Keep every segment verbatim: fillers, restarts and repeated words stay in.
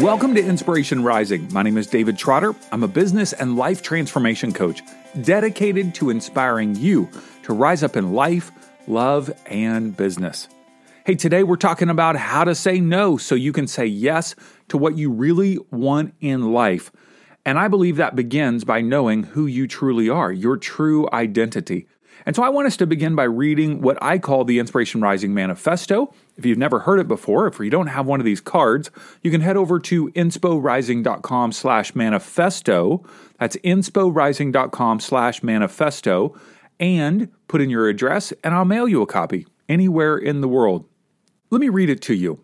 Welcome to Inspiration Rising. My name is David Trotter. I'm a business and life transformation coach dedicated to inspiring you to rise up in life, love, and business. Hey, today we're talking about how to say no so you can say yes to what you really want in life. And I believe that begins by knowing who you truly are, your true identity. And so I want us to begin by reading what I call the Inspiration Rising Manifesto. If you've never heard it before, if you don't have one of these cards, you can head over to inspo rising dot com slash manifesto. That's inspo rising dot com slash manifesto. And put in your address, and I'll mail you a copy anywhere in the world. Let me read it to you.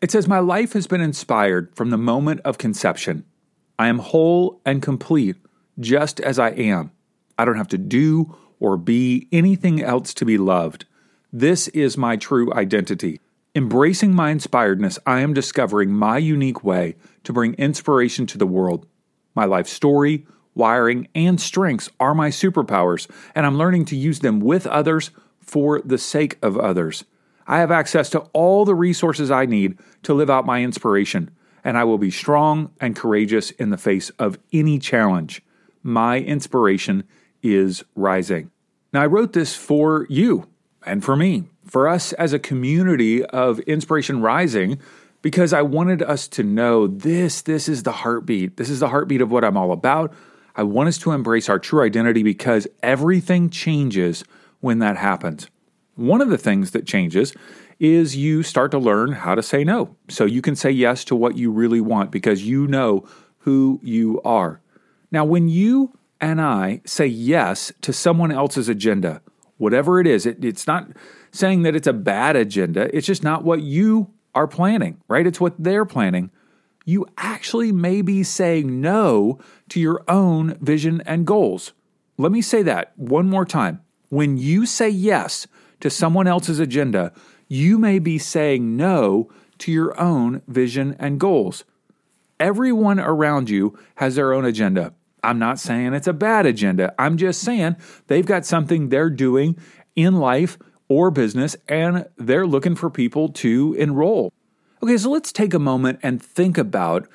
It says, "My life has been inspired from the moment of conception. I am whole and complete just as I am. I don't have to do or be anything else to be loved. This is my true identity. Embracing my inspiredness, I am discovering my unique way to bring inspiration to the world. My life story, wiring, and strengths are my superpowers, and I'm learning to use them with others for the sake of others. I have access to all the resources I need to live out my inspiration, and I will be strong and courageous in the face of any challenge. My inspiration is rising." Now, I wrote this for you and for me, for us as a community of Inspiration Rising, because I wanted us to know this, this is the heartbeat. This is the heartbeat of what I'm all about. I want us to embrace our true identity because everything changes when that happens. One of the things that changes is you start to learn how to say no. So you can say yes to what you really want because you know who you are. Now, when you and I say yes to someone else's agenda, whatever it is, it, it's not saying that it's a bad agenda. It's just not what you are planning, right? It's what they're planning. You actually may be saying no to your own vision and goals. Let me say that one more time. When you say yes to someone else's agenda, you may be saying no to your own vision and goals. Everyone around you has their own agenda. I'm not saying it's a bad agenda. I'm just saying they've got something they're doing in life or business, and they're looking for people to enroll. Okay, so let's take a moment and think about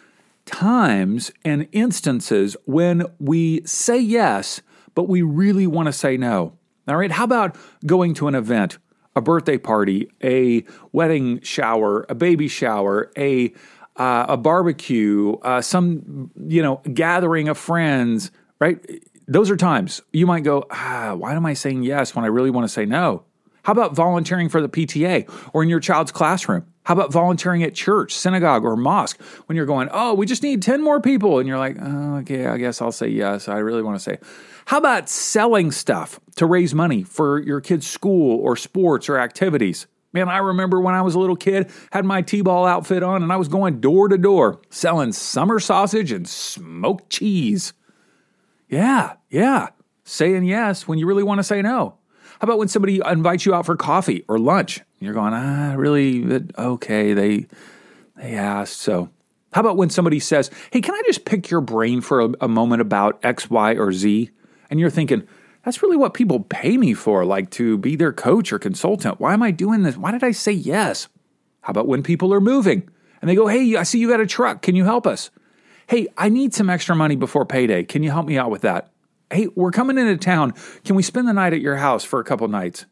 times and instances when we say yes, but we really want to say no. All right, how about going to an event, a birthday party, a wedding shower, a baby shower, a Uh, a barbecue, uh, some, you know, gathering of friends, right? Those are times you might go, ah, why am I saying yes when I really want to say no? How about volunteering for the P T A or in your child's classroom? How about volunteering at church, synagogue, or mosque when you're going, oh, we just need ten more people. And you're like, oh, okay, I guess I'll say yes. I really want to say. How about selling stuff to raise money for your kid's school or sports or activities? Man, I remember when I was a little kid, had my T-ball outfit on, and I was going door to door selling summer sausage and smoked cheese. Yeah, yeah. Saying yes when you really want to say no. How about when somebody invites you out for coffee or lunch? And you're going, ah, really? Okay, they they asked, so. How about when somebody says, hey, can I just pick your brain for a, a moment about X, Y, or Z? And you're thinking, that's really what people pay me for, like to be their coach or consultant. Why am I doing this? Why did I say yes? How about when people are moving and they go, hey, I see you got a truck. Can you help us? Hey, I need some extra money before payday. Can you help me out with that? Hey, we're coming into town. Can we spend the night at your house for a couple nights?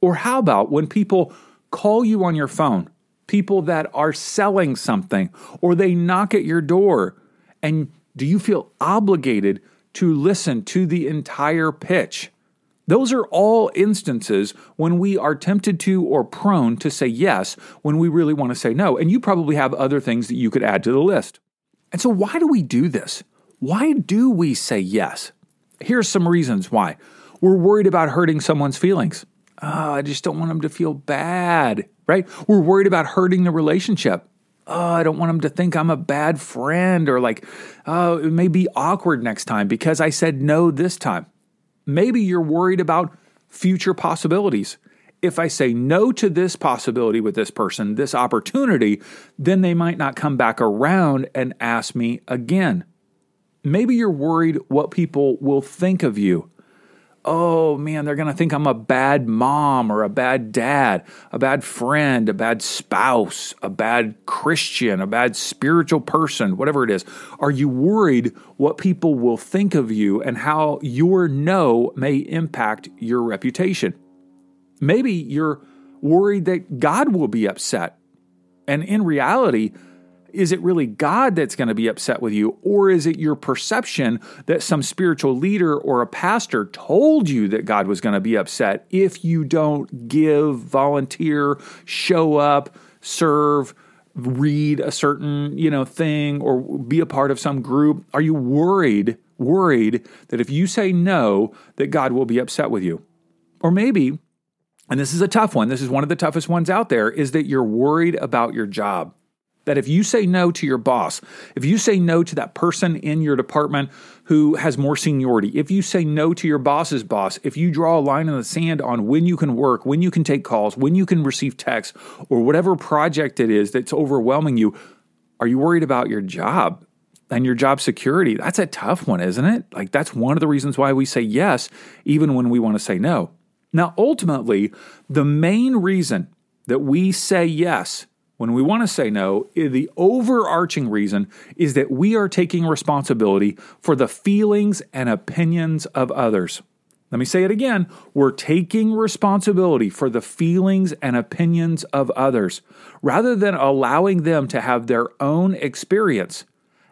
Or how about when people call you on your phone, people that are selling something, or they knock at your door, and do you feel obligated to listen to the entire pitch? Those are all instances when we are tempted to or prone to say yes when we really want to say no. And you probably have other things that you could add to the list. And so why do we do this? Why do we say yes? Here's some reasons why. We're worried about hurting someone's feelings. Oh, I just don't want them to feel bad, right? We're worried about hurting the relationship. Oh, I don't want them to think I'm a bad friend, or like, oh, it may be awkward next time because I said no this time. Maybe you're worried about future possibilities. If I say no to this possibility with this person, this opportunity, then they might not come back around and ask me again. Maybe you're worried what people will think of you. oh man, they're going to think I'm a bad mom or a bad dad, a bad friend, a bad spouse, a bad Christian, a bad spiritual person, whatever it is. Are you worried what people will think of you and how your no may impact your reputation? Maybe you're worried that God will be upset. And in reality, is it really God that's going to be upset with you? Or is it your perception that some spiritual leader or a pastor told you that God was going to be upset if you don't give, volunteer, show up, serve, read a certain, you know, thing, or be a part of some group? Are you worried, worried that if you say no, that God will be upset with you? Or maybe, and this is a tough one, this is one of the toughest ones out there, is that you're worried about your job. That if you say no to your boss, if you say no to that person in your department who has more seniority, if you say no to your boss's boss, if you draw a line in the sand on when you can work, when you can take calls, when you can receive texts, or whatever project it is that's overwhelming you, are you worried about your job and your job security? That's a tough one, isn't it? Like, that's one of the reasons why we say yes, even when we want to say no. Now, ultimately, the main reason that we say yes when we want to say no, the overarching reason is that we are taking responsibility for the feelings and opinions of others. Let me say it again. We're taking responsibility for the feelings and opinions of others rather than allowing them to have their own experience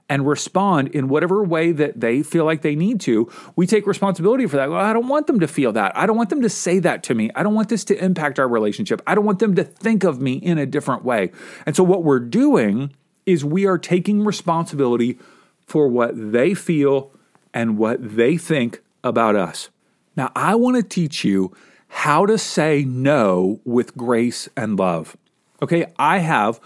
and respond in whatever way that they feel like they need to. We take responsibility for that. Well, I don't want them to feel that. I don't want them to say that to me. I don't want this to impact our relationship. I don't want them to think of me in a different way. And so what we're doing is we are taking responsibility for what they feel and what they think about us. Now, I want to teach you how to say no with grace and love. Okay, I have,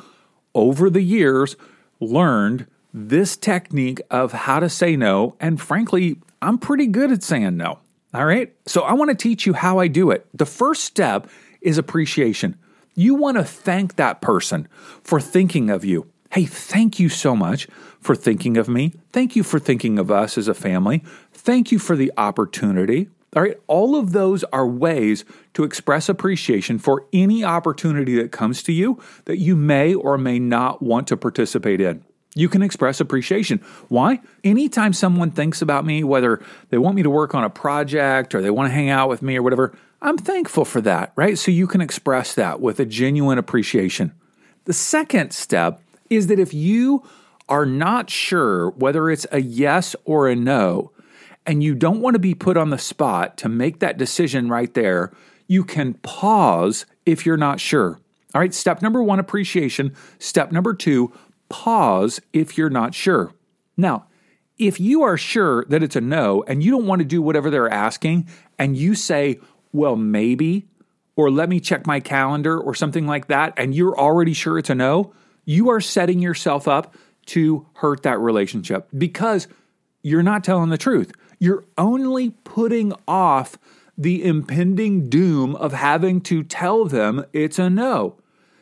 over the years, learned this technique of how to say no, and frankly, I'm pretty good at saying no, all right? So I want to teach you how I do it. The first step is appreciation. You want to thank that person for thinking of you. Hey, thank you so much for thinking of me. Thank you for thinking of us as a family. Thank you for the opportunity. All right, all of those are ways to express appreciation for any opportunity that comes to you that you may or may not want to participate in. You can express appreciation. Why? Anytime someone thinks about me, whether they want me to work on a project or they want to hang out with me or whatever, I'm thankful for that, right? So you can express that with a genuine appreciation. The second step is that if you are not sure whether it's a yes or a no, and you don't want to be put on the spot to make that decision right there, you can pause if you're not sure. All right, step number one, appreciation. Step number two, pause if you're not sure. Now, if you are sure that it's a no and you don't want to do whatever they're asking and you say, well, maybe, or let me check my calendar or something like that, and you're already sure it's a no, you are setting yourself up to hurt that relationship because you're not telling the truth. You're only putting off the impending doom of having to tell them it's a no.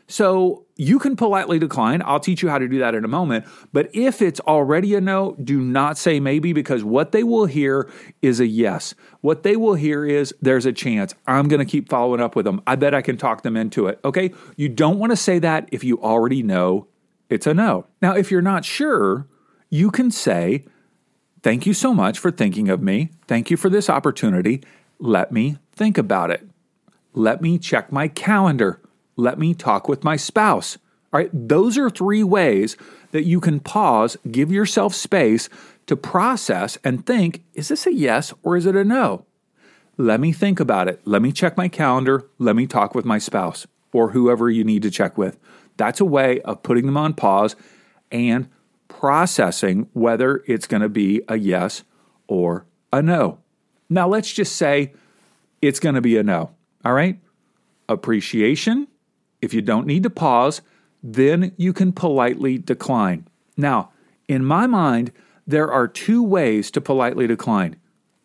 So you can politely decline. I'll teach you how to do that in a moment. But if it's already a no, do not say maybe, because what they will hear is a yes. What they will hear is there's a chance. I'm going to keep following up with them. I bet I can talk them into it. Okay? You don't want to say that if you already know it's a no. Now, if you're not sure, you can say, thank you so much for thinking of me. Thank you for this opportunity. Let me think about it. Let me check my calendar. Let me talk with my spouse. All right, those are three ways that you can pause, give yourself space to process and think, is this a yes or is it a no? Let me think about it. Let me check my calendar. Let me talk with my spouse or whoever you need to check with. That's a way of putting them on pause and processing whether it's going to be a yes or a no. Now, let's just say it's going to be a no. All right, appreciation. If you don't need to pause, then you can politely decline. Now, in my mind, there are two ways to politely decline.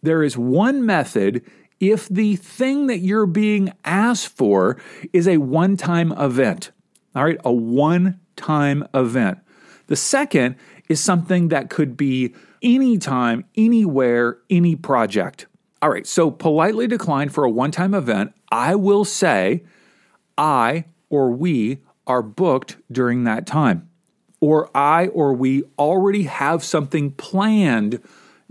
There is one method if the thing that you're being asked for is a one-time event. All right, a one-time event. The second is something that could be anytime, anywhere, any project. All right, so politely decline for a one-time event. I will say I or we are booked during that time, or I or we already have something planned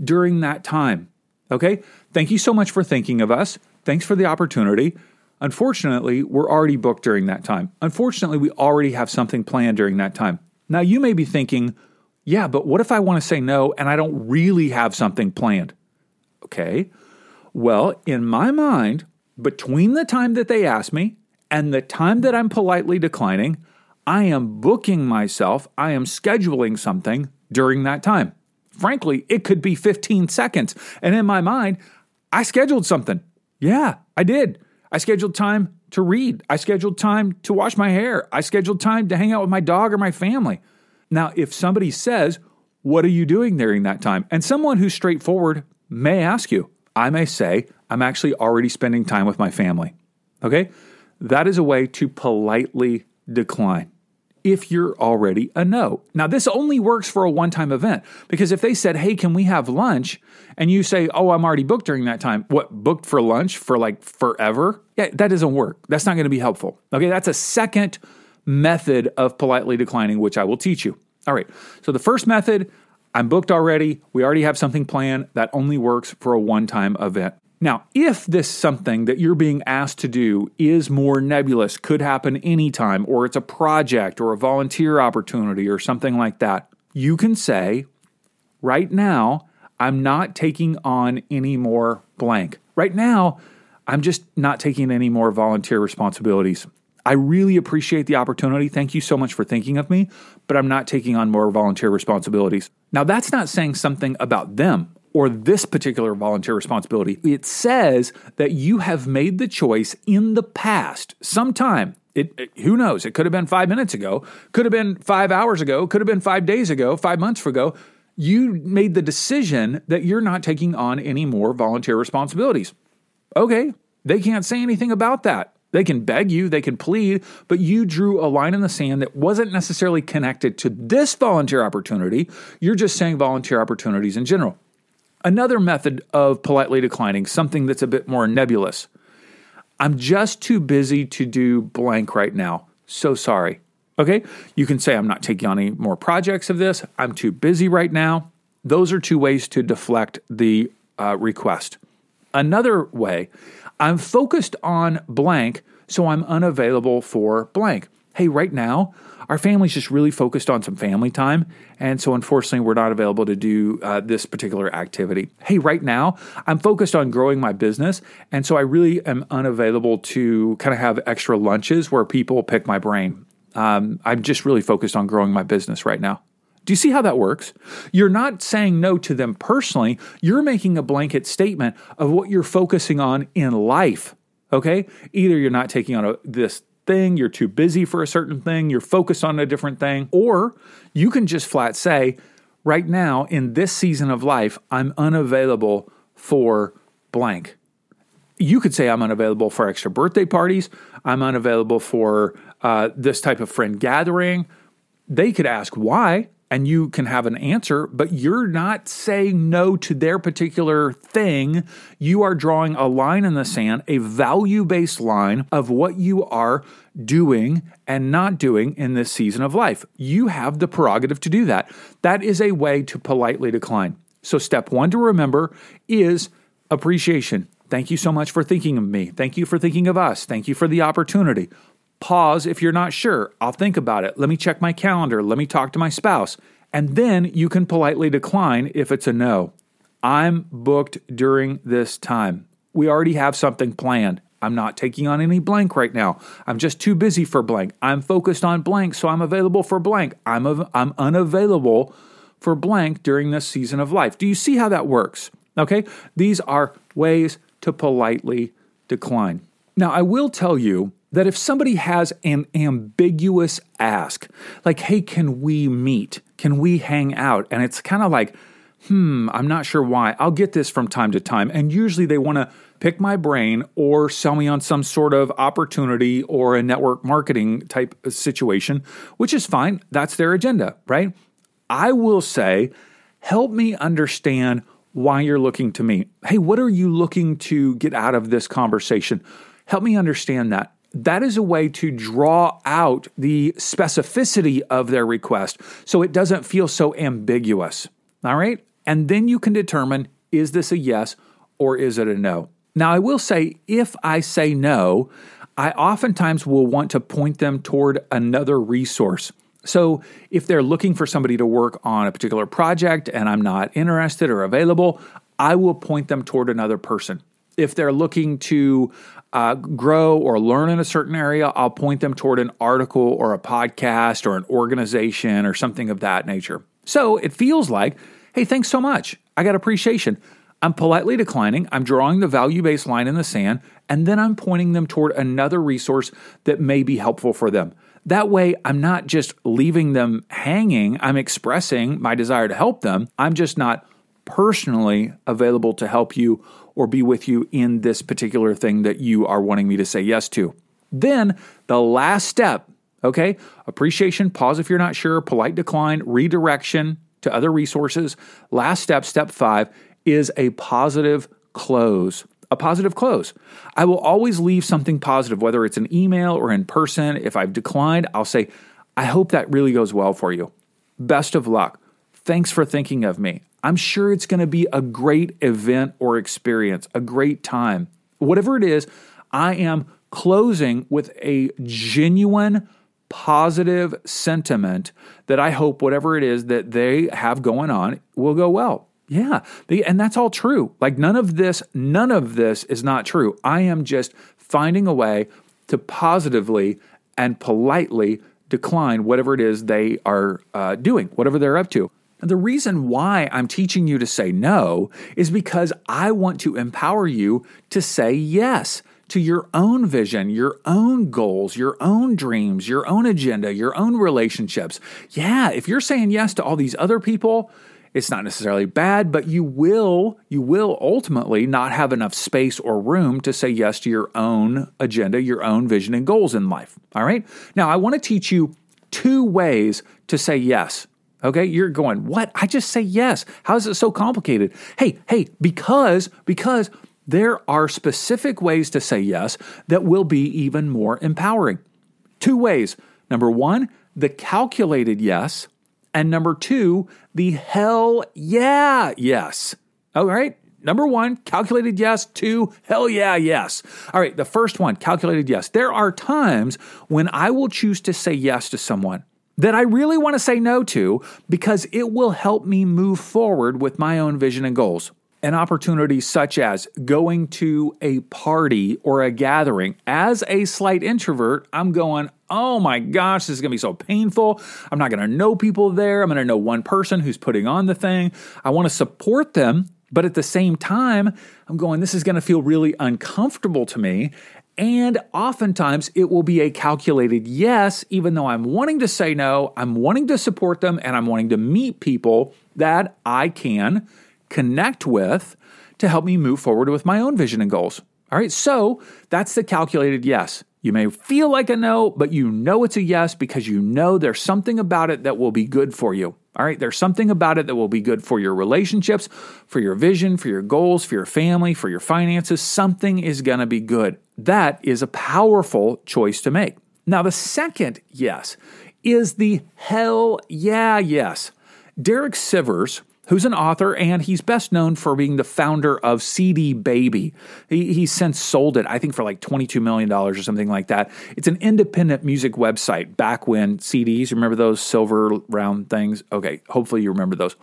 during that time, okay? Thank you so much for thinking of us. Thanks for the opportunity. Unfortunately, we're already booked during that time. Unfortunately, we already have something planned during that time. Now, you may be thinking, yeah, but what if I want to say no and I don't really have something planned? Okay, well, in my mind, between the time that they ask me and the time that I'm politely declining, I am booking myself, I am scheduling something during that time. Frankly, it could be fifteen seconds. And in my mind, I scheduled something. Yeah, I did. I scheduled time to read. I scheduled time to wash my hair. I scheduled time to hang out with my dog or my family. Now, if somebody says, what are you doing during that time? And someone who's straightforward may ask you, I may say, I'm actually already spending time with my family. Okay? That is a way to politely decline if you're already a no. Now, this only works for a one-time event, because if they said, hey, can we have lunch? And you say, oh, I'm already booked during that time. What, booked for lunch for like forever? Yeah, that doesn't work. That's not going to be helpful. Okay, that's a second method of politely declining, which I will teach you. All right, so the first method, I'm booked already. We already have something planned. That only works for a one-time event. Now, if this something that you're being asked to do is more nebulous, could happen anytime, or it's a project or a volunteer opportunity or something like that, you can say, right now, I'm not taking on any more blank. Right now, I'm just not taking any more volunteer responsibilities. I really appreciate the opportunity. Thank you so much for thinking of me, but I'm not taking on more volunteer responsibilities. Now, that's not saying something about them or this particular volunteer responsibility. It says that you have made the choice in the past, sometime. It, it, who knows? It could have been five minutes ago, could have been five hours ago, could have been five days ago, five months ago. You made the decision that you're not taking on any more volunteer responsibilities. Okay, they can't say anything about that. They can beg you, they can plead, but you drew a line in the sand that wasn't necessarily connected to this volunteer opportunity. You're just saying volunteer opportunities in general. Another method of politely declining, something that's a bit more nebulous. I'm just too busy to do blank right now. So sorry. Okay? You can say, I'm not taking on any more projects of this. I'm too busy right now. Those are two ways to deflect the uh, request. Another way, I'm focused on blank, so I'm unavailable for blank. Hey, right now, our family's just really focused on some family time, and so unfortunately, we're not available to do uh, this particular activity. Hey, right now, I'm focused on growing my business, and so I really am unavailable to kind of have extra lunches where people pick my brain. Um, I'm just really focused on growing my business right now. Do you see how that works? You're not saying no to them personally. You're making a blanket statement of what you're focusing on in life, okay? Either you're not taking on a, this thing, you're too busy for a certain thing, you're focused on a different thing, or you can just flat say, right now in this season of life, I'm unavailable for blank. You could say I'm unavailable for extra birthday parties, I'm unavailable for uh, this type of friend gathering. They could ask why, and you can have an answer, but you're not saying no to their particular thing. You are drawing a line in the sand, a value-based line of what you are doing and not doing in this season of life. You have the prerogative to do that. That is a way to politely decline. So step one to remember is appreciation. Thank you so much for thinking of me. Thank you for thinking of us. Thank you for the opportunity. Pause if you're not sure. I'll think about it. Let me check my calendar. Let me talk to my spouse. And then you can politely decline if it's a no. I'm booked during this time. We already have something planned. I'm not taking on any blank right now. I'm just too busy for blank. I'm focused on blank, so I'm available for blank. I'm av- I'm unavailable for blank during this season of life. Do you see how that works? Okay? These are ways to politely decline. Now, I will tell you that if somebody has an ambiguous ask, like, hey, can we meet? Can we hang out? And it's kind of like, hmm, I'm not sure why. I'll get this from time to time. And usually they want to pick my brain or sell me on some sort of opportunity or a network marketing type situation, which is fine. That's their agenda, right? I will say, help me understand why you're looking to me. Hey, what are you looking to get out of this conversation? Help me understand that. That is a way to draw out the specificity of their request so it doesn't feel so ambiguous, all right? And then you can determine, is this a yes or is it a no? Now, I will say, if I say no, I oftentimes will want to point them toward another resource. So if they're looking for somebody to work on a particular project and I'm not interested or available, I will point them toward another person. If they're looking to uh, grow or learn in a certain area, I'll point them toward an article or a podcast or an organization or something of that nature. So it feels like, hey, thanks so much. I got appreciation. I'm politely declining. I'm drawing the value-based line in the sand, and then I'm pointing them toward another resource that may be helpful for them. That way, I'm not just leaving them hanging. I'm expressing my desire to help them. I'm just not personally available to help you or be with you in this particular thing that you are wanting me to say yes to. Then the last step, okay, appreciation, pause if you're not sure, polite decline, redirection to other resources. Last step, step five, is a positive close. A positive close. I will always leave something positive, whether it's an email or in person. If I've declined, I'll say, I hope that really goes well for you. Best of luck. Thanks for thinking of me. I'm sure it's going to be a great event or experience, a great time. Whatever it is, I am closing with a genuine positive sentiment that I hope whatever it is that they have going on will go well. Yeah, they, and that's all true. Like none of this, none of this is not true. I am just finding a way to positively and politely decline whatever it is they are uh, doing, whatever they're up to. And the reason why I'm teaching you to say no is because I want to empower you to say yes to your own vision, your own goals, your own dreams, your own agenda, your own relationships. Yeah, if you're saying yes to all these other people, it's not necessarily bad, but you will you will ultimately not have enough space or room to say yes to your own agenda, your own vision and goals in life, all right? Now, I want to teach you two ways to say yes, okay? You're going, what? I just say yes. How is it so complicated? Hey, hey, because, because there are specific ways to say yes that will be even more empowering. Two ways. Number one, the calculated yes. And number two, the hell yeah yes. All right. Number one, calculated yes. Two, hell yeah yes. All right. The first one, calculated yes. There are times when I will choose to say yes to someone that I really want to say no to because it will help me move forward with my own vision and goals. An opportunity such as going to a party or a gathering. As a slight introvert, I'm going, oh my gosh, this is going to be so painful. I'm not going to know people there. I'm going to know one person who's putting on the thing. I want to support them, but at the same time, I'm going, this is going to feel really uncomfortable to me. And oftentimes it will be a calculated yes, even though I'm wanting to say no, I'm wanting to support them, and I'm wanting to meet people that I can connect with to help me move forward with my own vision and goals. All right, so that's the calculated yes. You may feel like a no, but you know it's a yes because you know there's something about it that will be good for you. All right, there's something about it that will be good for your relationships, for your vision, for your goals, for your family, for your finances. Something is going to be good. That is a powerful choice to make. Now, the second yes is the hell yeah yes. Derek Sivers, who's an author, and he's best known for being the founder of C D Baby. He, he's since sold it, I think, for like twenty-two million dollars or something like that. It's an independent music website back when C Ds, remember those silver round things? Okay, hopefully you remember those.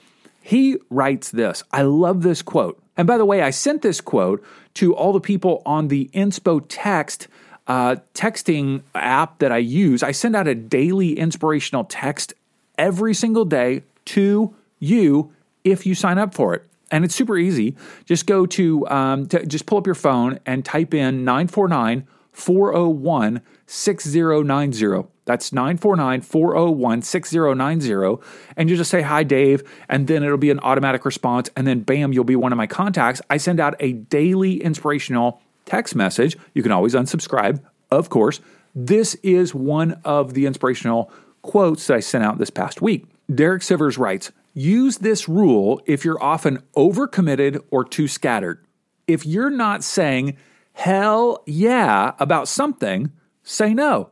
He writes this. I love this quote. And by the way, I sent this quote to all the people on the Inspo Text uh, texting app that I use. I send out a daily inspirational text every single day to you if you sign up for it. And it's super easy. Just go to, um, to just pull up your phone and type in nine four nine, four oh one, six oh nine oh. That's nine four nine, four oh one, six oh nine oh. And you just say, hi, Dave. And then it'll be an automatic response. And then bam, you'll be one of my contacts. I send out a daily inspirational text message. You can always unsubscribe, of course. This is one of the inspirational quotes that I sent out this past week. Derek Sivers writes, Use this rule if you're often overcommitted or too scattered. If you're not saying hell yeah about something, say no.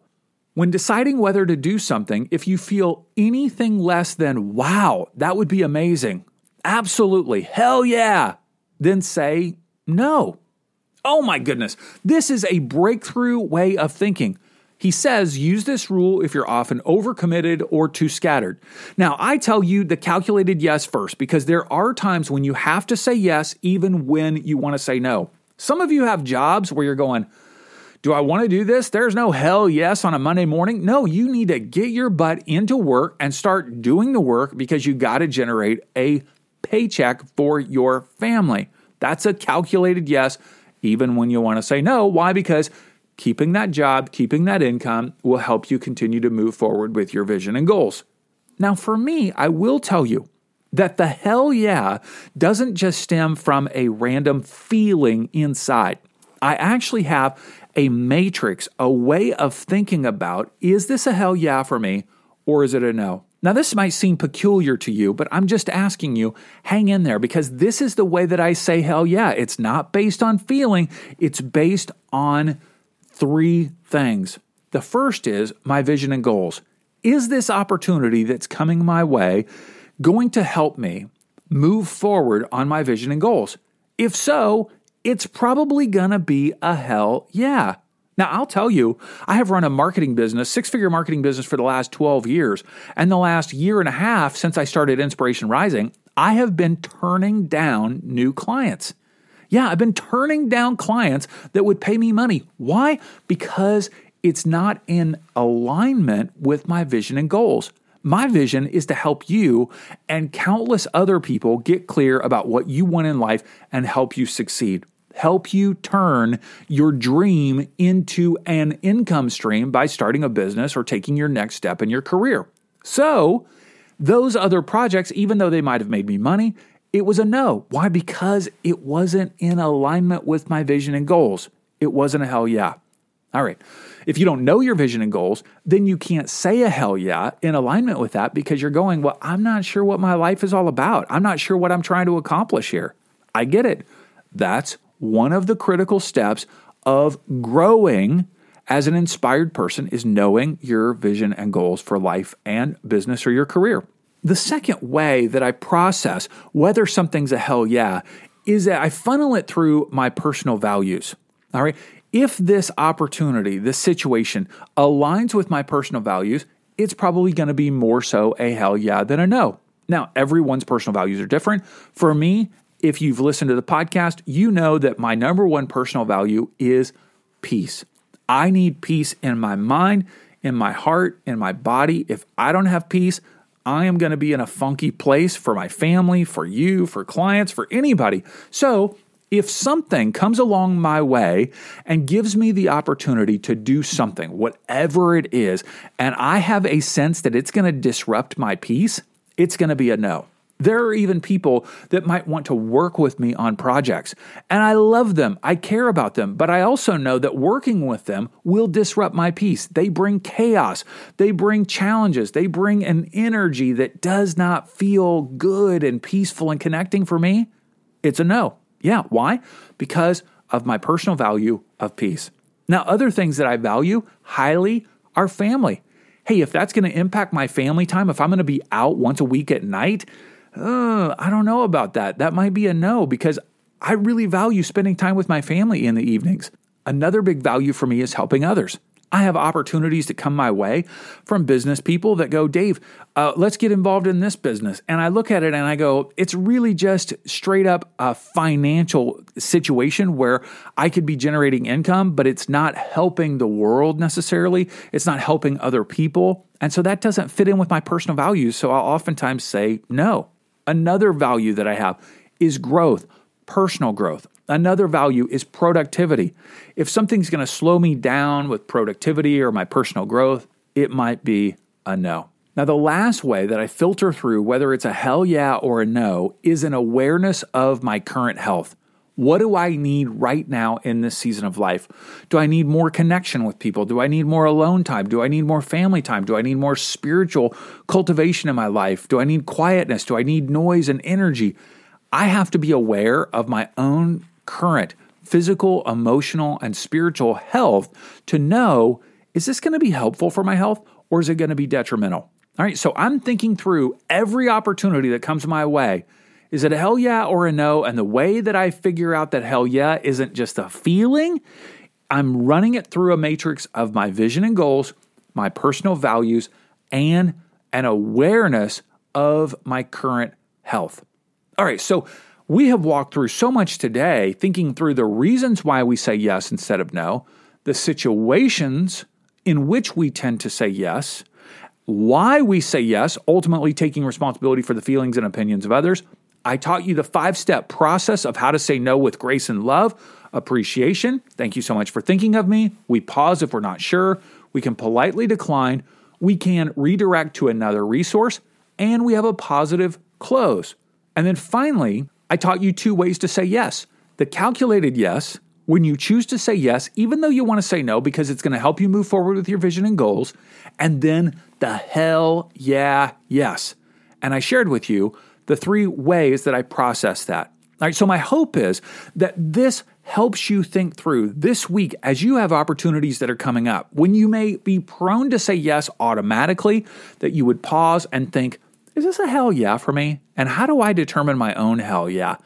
When deciding whether to do something, if you feel anything less than, wow, that would be amazing, absolutely, hell yeah, then say no. Oh my goodness, this is a breakthrough way of thinking. He says use this rule if you're often overcommitted or too scattered. Now, I tell you the calculated yes first because there are times when you have to say yes even when you want to say no. Some of you have jobs where you're going, do I want to do this? There's no hell yes on a Monday morning. No, you need to get your butt into work and start doing the work because you got to generate a paycheck for your family. That's a calculated yes, even when you want to say no. Why? Because keeping that job, keeping that income will help you continue to move forward with your vision and goals. Now, for me, I will tell you that the hell yeah doesn't just stem from a random feeling inside. I actually have a matrix, a way of thinking about, is this a hell yeah for me or is it a no? Now, this might seem peculiar to you, but I'm just asking you, hang in there because this is the way that I say hell yeah. It's not based on feeling. It's based on three things. The first is my vision and goals. Is this opportunity that's coming my way going to help me move forward on my vision and goals? If so, it's probably gonna be a hell yeah. Now, I'll tell you, I have run a marketing business, six-figure marketing business for the last twelve years. And the last year and a half since I started Inspiration Rising, I have been turning down new clients. Yeah, I've been turning down clients that would pay me money. Why? Because it's not in alignment with my vision and goals. My vision is to help you and countless other people get clear about what you want in life and help you succeed. Help you turn your dream into an income stream by starting a business or taking your next step in your career. So those other projects, even though they might have made me money, it was a no. Why? Because it wasn't in alignment with my vision and goals. It wasn't a hell yeah. All right. If you don't know your vision and goals, then you can't say a hell yeah in alignment with that because you're going, well, I'm not sure what my life is all about. I'm not sure what I'm trying to accomplish here. I get it. That's one of the critical steps of growing as an inspired person is knowing your vision and goals for life and business or your career. The second way that I process whether something's a hell yeah is that I funnel it through my personal values. All right. If this opportunity, this situation aligns with my personal values, it's probably going to be more so a hell yeah than a no. Now, everyone's personal values are different. For me, if you've listened to the podcast, you know that my number one personal value is peace. I need peace in my mind, in my heart, in my body. If I don't have peace, I am going to be in a funky place for my family, for you, for clients, for anybody. So, if something comes along my way and gives me the opportunity to do something, whatever it is, and I have a sense that it's going to disrupt my peace, it's going to be a no. There are even people that might want to work with me on projects, and I love them. I care about them, but I also know that working with them will disrupt my peace. They bring chaos. They bring challenges. They bring an energy that does not feel good and peaceful and connecting for me. It's a no. Yeah. Why? Because of my personal value of peace. Now, other things that I value highly are family. Hey, if that's going to impact my family time, if I'm going to be out once a week at night, uh, I don't know about that. That might be a no because I really value spending time with my family in the evenings. Another big value for me is helping others. I have opportunities that come my way from business people that go, Dave, uh, let's get involved in this business. And I look at it and I go, it's really just straight up a financial situation where I could be generating income, but it's not helping the world necessarily. It's not helping other people. And so that doesn't fit in with my personal values. So I'll oftentimes say no. Another value that I have is growth, personal growth. Another value is productivity. If something's going to slow me down with productivity or my personal growth, it might be a no. Now, the last way that I filter through whether it's a hell yeah or a no is an awareness of my current health. What do I need right now in this season of life? Do I need more connection with people? Do I need more alone time? Do I need more family time? Do I need more spiritual cultivation in my life? Do I need quietness? Do I need noise and energy? I have to be aware of my own current physical, emotional, and spiritual health to know, is this going to be helpful for my health or is it going to be detrimental? All right, so I'm thinking through every opportunity that comes my way. Is it a hell yeah or a no? And the way that I figure out that hell yeah isn't just a feeling, I'm running it through a matrix of my vision and goals, my personal values, and an awareness of my current health. All right, so we have walked through so much today, thinking through the reasons why we say yes instead of no, the situations in which we tend to say yes, why we say yes, ultimately taking responsibility for the feelings and opinions of others. I taught you the five-step process of how to say no with grace and love, appreciation. Thank you so much for thinking of me. We pause if we're not sure. We can politely decline. We can redirect to another resource, and we have a positive close. And then finally, I taught you two ways to say yes. The calculated yes, when you choose to say yes, even though you want to say no because it's going to help you move forward with your vision and goals, and then the hell yeah yes. And I shared with you the three ways that I process that. All right, so my hope is that this helps you think through this week as you have opportunities that are coming up. When you may be prone to say yes automatically, that you would pause and think, is this a hell yeah for me? And how do I determine my own hell yeah?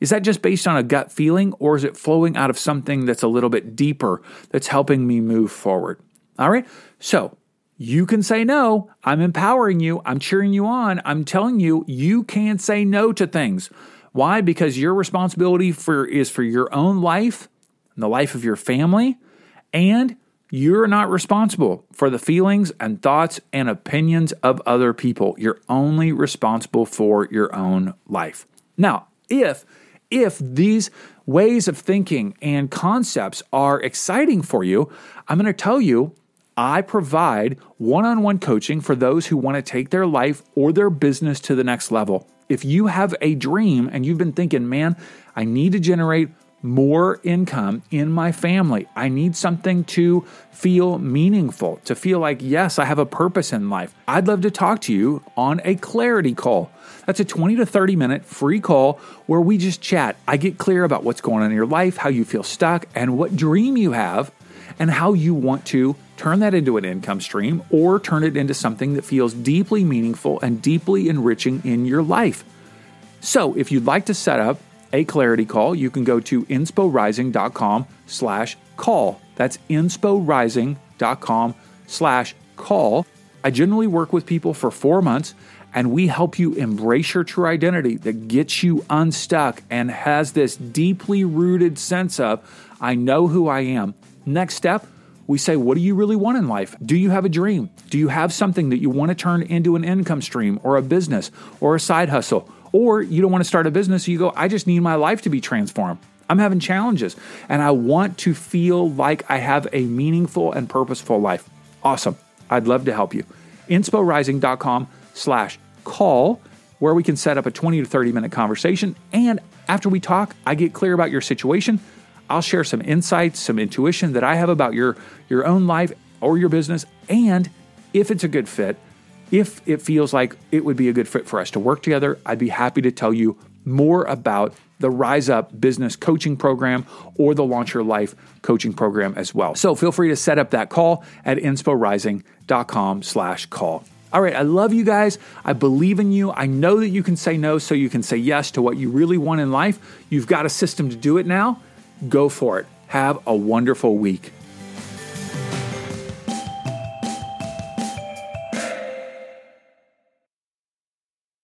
Is that just based on a gut feeling, or is it flowing out of something that's a little bit deeper that's helping me move forward? All right, so you can say no. I'm empowering you. I'm cheering you on. I'm telling you, you can say no to things. Why? Because your responsibility for is for your own life and the life of your family, and you're not responsible for the feelings and thoughts and opinions of other people. You're only responsible for your own life. Now, if if these ways of thinking and concepts are exciting for you, I'm going to tell you, I provide one-on-one coaching for those who want to take their life or their business to the next level. If you have a dream and you've been thinking, man, I need to generate more income in my family. I need something to feel meaningful, to feel like, yes, I have a purpose in life. I'd love to talk to you on a clarity call. That's a twenty to thirty minute free call where we just chat. I get clear about what's going on in your life, how you feel stuck, and what dream you have, and how you want to turn that into an income stream or turn it into something that feels deeply meaningful and deeply enriching in your life. So if you'd like to set up a clarity call, you can go to insporising dot com slash call. That's insporising dot com slash call. I generally work with people for four months and we help you embrace your true identity that gets you unstuck and has this deeply rooted sense of, I know who I am. Next step, we say, what do you really want in life? Do you have a dream? Do you have something that you want to turn into an income stream or a business or a side hustle? Or you don't want to start a business, so you go, I just need my life to be transformed. I'm having challenges and I want to feel like I have a meaningful and purposeful life. Awesome. I'd love to help you. insporising dot com slash call, where we can set up a twenty to thirty minute conversation. And after we talk, I get clear about your situation. I'll share some insights, some intuition that I have about your, your own life or your business. And if it's a good fit, if it feels like it would be a good fit for us to work together, I'd be happy to tell you more about the Rise Up Business Coaching Program or the Launch Your Life Coaching Program as well. So feel free to set up that call at insporising dot com slash call. All right, I love you guys. I believe in you. I know that you can say no, so you can say yes to what you really want in life. You've got a system to do it now. Go for it. Have a wonderful week.